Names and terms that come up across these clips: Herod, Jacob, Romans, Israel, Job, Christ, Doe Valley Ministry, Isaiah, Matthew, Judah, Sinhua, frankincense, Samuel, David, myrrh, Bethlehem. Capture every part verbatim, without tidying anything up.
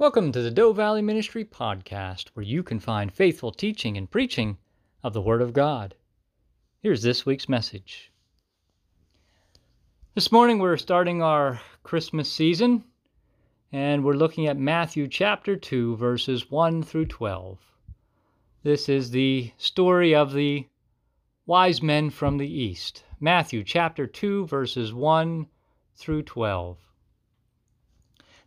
Welcome to the Doe Valley Ministry podcast, where you can find faithful teaching and preaching of the Word of God. Here's this week's message. This morning we're starting our Christmas season, and we're looking at Matthew chapter two, verses one through twelve. This is the story of the wise men from the east. Matthew chapter two, verses one through twelve.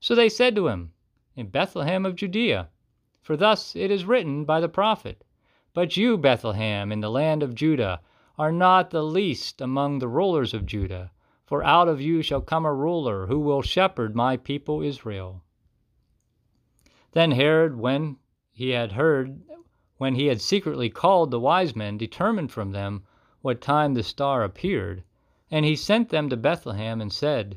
So they said to him, In Bethlehem of Judea, for thus it is written by the prophet, But you, Bethlehem, in the land of Judah, are not the least among the rulers of Judah, for out of you shall come a ruler who will shepherd my people Israel. Then Herod, when he had heard, when he had secretly called the wise men, determined from them what time the star appeared, and he sent them to Bethlehem and said,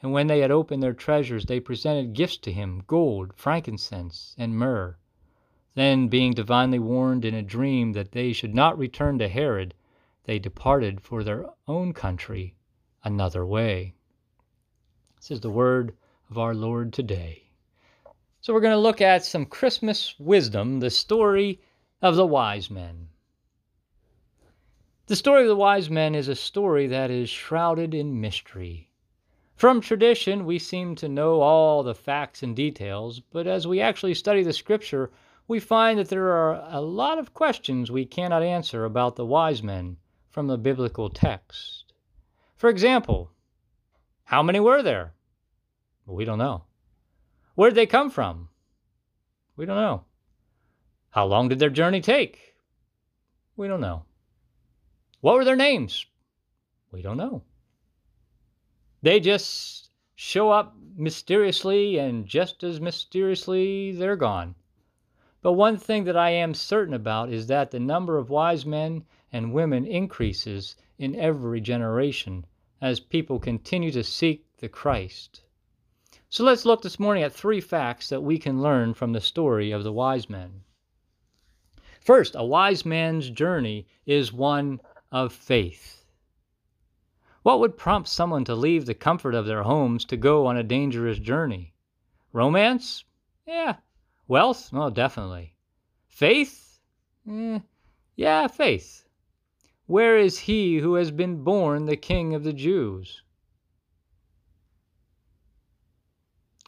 And when they had opened their treasures, they presented gifts to him, gold, frankincense, and myrrh. Then, being divinely warned in a dream that they should not return to Herod, they departed for their own country another way. This is the word of our Lord today. So we're going to look at some Christmas wisdom, the story of the wise men. The story of the wise men is a story that is shrouded in mystery. From tradition, we seem to know all the facts and details, but as we actually study the Scripture, we find that there are a lot of questions we cannot answer about the wise men from the biblical text. For example, how many were there? We don't know. Where did they come from? We don't know. How long did their journey take? We don't know. What were their names? We don't know. They just show up mysteriously, and just as mysteriously, they're gone. But one thing that I am certain about is that the number of wise men and women increases in every generation as people continue to seek the Christ. So let's look this morning at three facts that we can learn from the story of the wise men. First, a wise man's journey is one of faith. What would prompt someone to leave the comfort of their homes to go on a dangerous journey? Romance? Yeah. Wealth? Oh, definitely. Faith? Eh, yeah, faith. Where is he who has been born the King of the Jews?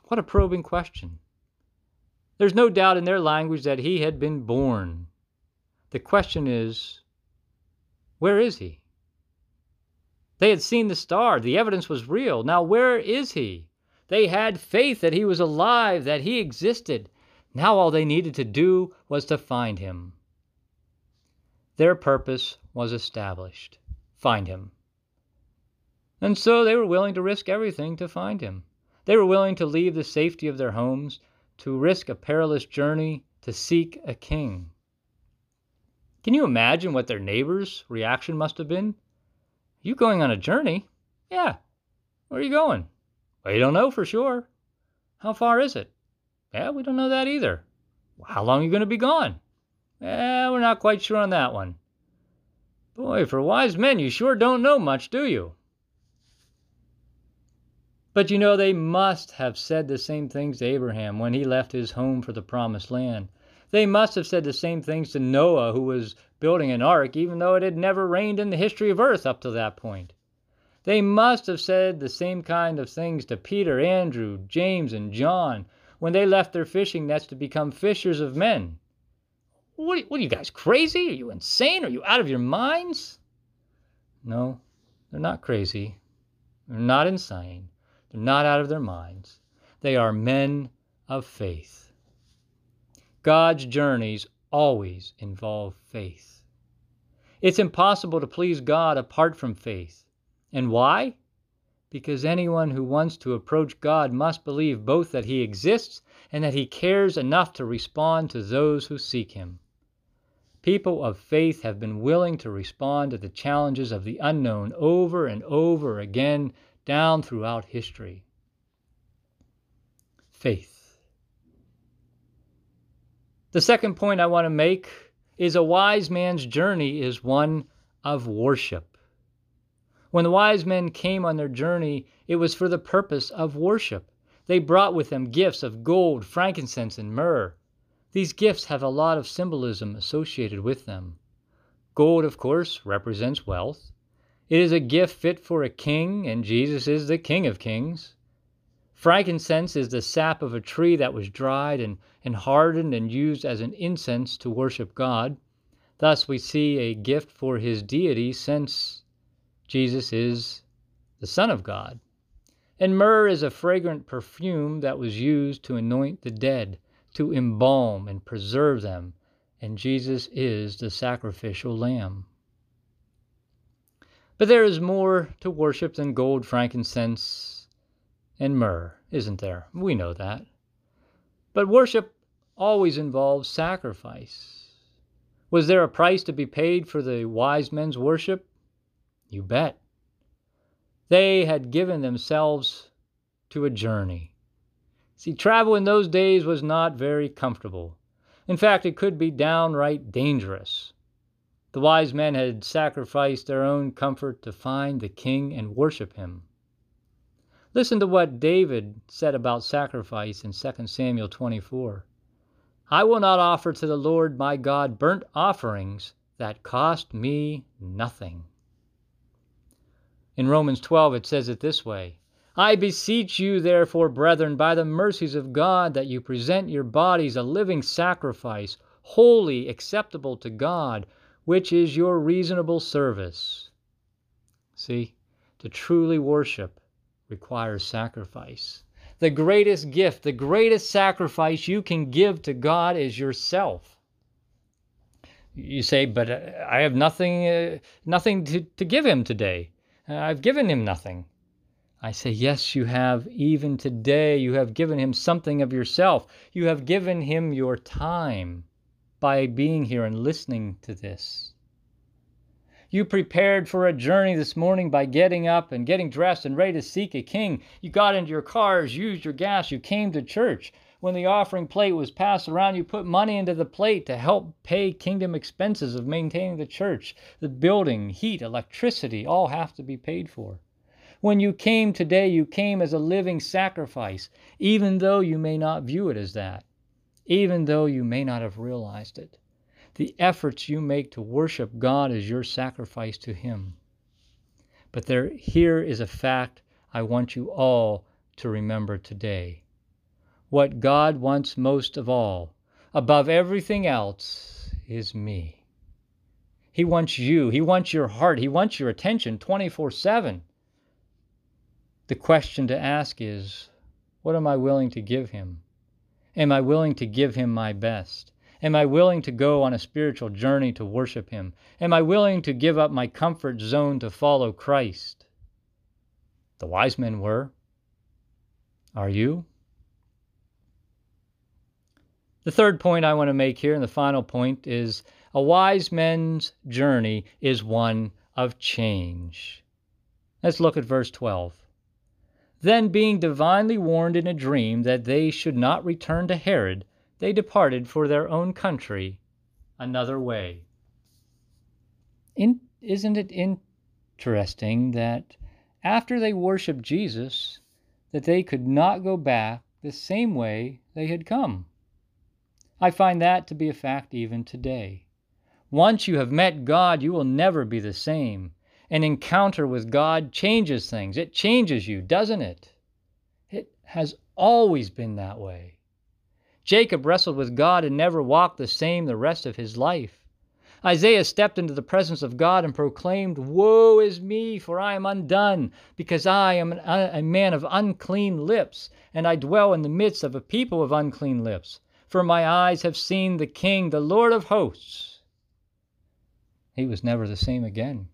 What a probing question. There's no doubt in their language that he had been born. The question is, where is he? They had seen the star. The evidence was real. Now where is he? They had faith that he was alive, that he existed. Now all they needed to do was to find him. Their purpose was established. Find him. And so they were willing to risk everything to find him. They were willing to leave the safety of their homes, to risk a perilous journey, to seek a king. Can you imagine what their neighbors' reaction must have been? You going on a journey? Yeah. Where are you going? Well, you don't know for sure. How far is it? Yeah, we don't know that either. How long are you going to be gone? Eh, we're not quite sure on that one. Boy, for wise men, you sure don't know much, do you? But you know, they must have said the same things to Abraham when he left his home for the promised land. They must have said the same things to Noah, who was building an ark, even though it had never rained in the history of earth up to that point. They must have said the same kind of things to Peter, Andrew, James, and John when they left their fishing nets to become fishers of men. What, what are you guys, crazy? Are you insane? Are you out of your minds? No, they're not crazy. They're not insane. They're not out of their minds. They are men of faith. God's journeys always involve faith. It's impossible to please God apart from faith. And why? Because anyone who wants to approach God must believe both that He exists and that He cares enough to respond to those who seek Him. People of faith have been willing to respond to the challenges of the unknown over and over again down throughout history. Faith. The second point I want to make is a wise man's journey is one of worship. When the wise men came on their journey, it was for the purpose of worship. They brought with them gifts of gold, frankincense, and myrrh. These gifts have a lot of symbolism associated with them. Gold, of course, represents wealth. It is a gift fit for a king, and Jesus is the King of Kings. Frankincense is the sap of a tree that was dried and, and hardened and used as an incense to worship God. Thus we see a gift for His deity, since Jesus is the Son of God. And myrrh is a fragrant perfume that was used to anoint the dead, to embalm and preserve them. And Jesus is the sacrificial lamb. But there is more to worship than gold, frankincense, and myrrh, isn't there? We know that. But worship always involves sacrifice. Was there a price to be paid for the wise men's worship? You bet. They had given themselves to a journey. See, travel in those days was not very comfortable. In fact, it could be downright dangerous. The wise men had sacrificed their own comfort to find the king and worship him. Listen to what David said about sacrifice in Second Samuel twenty-four. I will not offer to the Lord my God burnt offerings that cost me nothing. In Romans twelve, it says it this way, I beseech you, therefore, brethren, by the mercies of God, that you present your bodies a living sacrifice, holy, acceptable to God, which is your reasonable service. See, to truly worship requires sacrifice. The greatest gift, the greatest sacrifice you can give to God is yourself. You say, but I have nothing, uh, nothing to, to give him today. I've given him nothing. I say, yes, you have. Even today, you have given him something of yourself. You have given him your time by being here and listening to this. You prepared for a journey this morning by getting up and getting dressed and ready to seek a king. You got into your cars, used your gas, you came to church. When the offering plate was passed around, you put money into the plate to help pay kingdom expenses of maintaining the church. The building, heat, electricity, all have to be paid for. When you came today, you came as a living sacrifice, even though you may not view it as that, even though you may not have realized it. The efforts you make to worship God is your sacrifice to Him. But there, here is a fact I want you all to remember today. What God wants most of all, above everything else, is me. He wants you. He wants your heart. He wants your attention twenty-four seven. The question to ask is, what am I willing to give Him? Am I willing to give Him my best? Am I willing to go on a spiritual journey to worship Him? Am I willing to give up my comfort zone to follow Christ? The wise men were. Are you? The third point I want to make here, and the final point, is a wise man's journey is one of change. Let's look at verse twelve. Then being divinely warned in a dream that they should not return to Herod, they departed for their own country another way. In, isn't it interesting that after they worshiped Jesus, that they could not go back the same way they had come? I find that to be a fact even today. Once you have met God, you will never be the same. An encounter with God changes things. It changes you, doesn't it? It has always been that way. Jacob wrestled with God and never walked the same the rest of his life. Isaiah stepped into the presence of God and proclaimed, "Woe is me, for I am undone, because I am an, a man of unclean lips, and I dwell in the midst of a people of unclean lips. For my eyes have seen the King, the Lord of hosts." He was never the same again.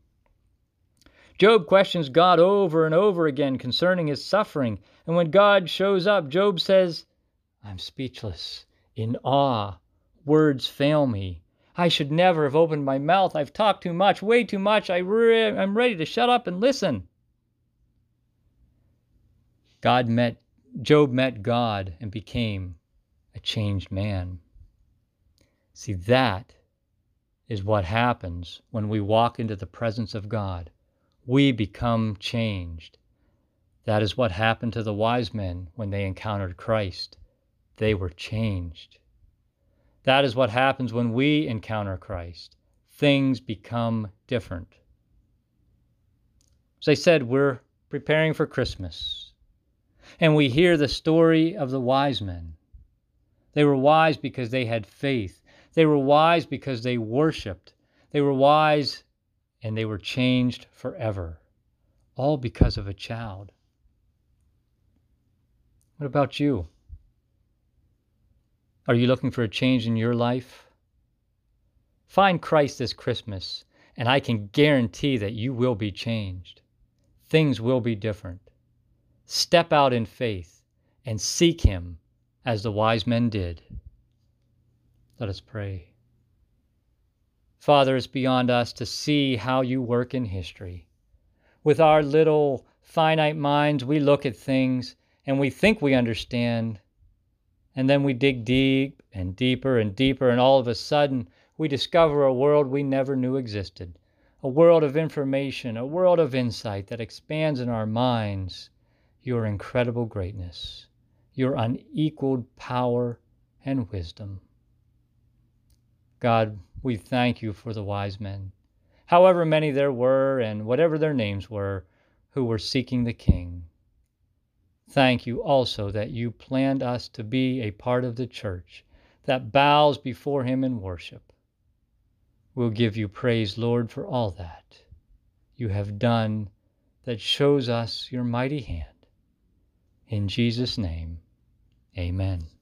Job questions God over and over again concerning his suffering, and when God shows up, Job says, "I'm speechless, in awe, words fail me. I should never have opened my mouth. I've talked too much, way too much. I re- I'm ready to shut up and listen." God met, Job met God and became a changed man. See, that is what happens when we walk into the presence of God. We become changed. That is what happened to the wise men when they encountered Christ. They were changed. That is what happens when we encounter Christ. Things become different. As I said, we're preparing for Christmas, and we hear the story of the wise men. They were wise because they had faith. They were wise because they worshiped. They were wise, and they were changed forever, all because of a child. What about you? Are you looking for a change in your life? Find Christ this Christmas, and I can guarantee that you will be changed. Things will be different. Step out in faith and seek Him as the wise men did. Let us pray. Father, it's beyond us to see how you work in history. With our little finite minds, we look at things and we think we understand. And then we dig deep and deeper and deeper, and all of a sudden we discover a world we never knew existed. A world of information, a world of insight that expands in our minds your incredible greatness, your unequaled power and wisdom. God, we thank you for the wise men, however many there were and whatever their names were, who were seeking the King. Thank you also that you planned us to be a part of the church that bows before him in worship. We'll give you praise, Lord, for all that you have done that shows us your mighty hand. In Jesus' name, amen.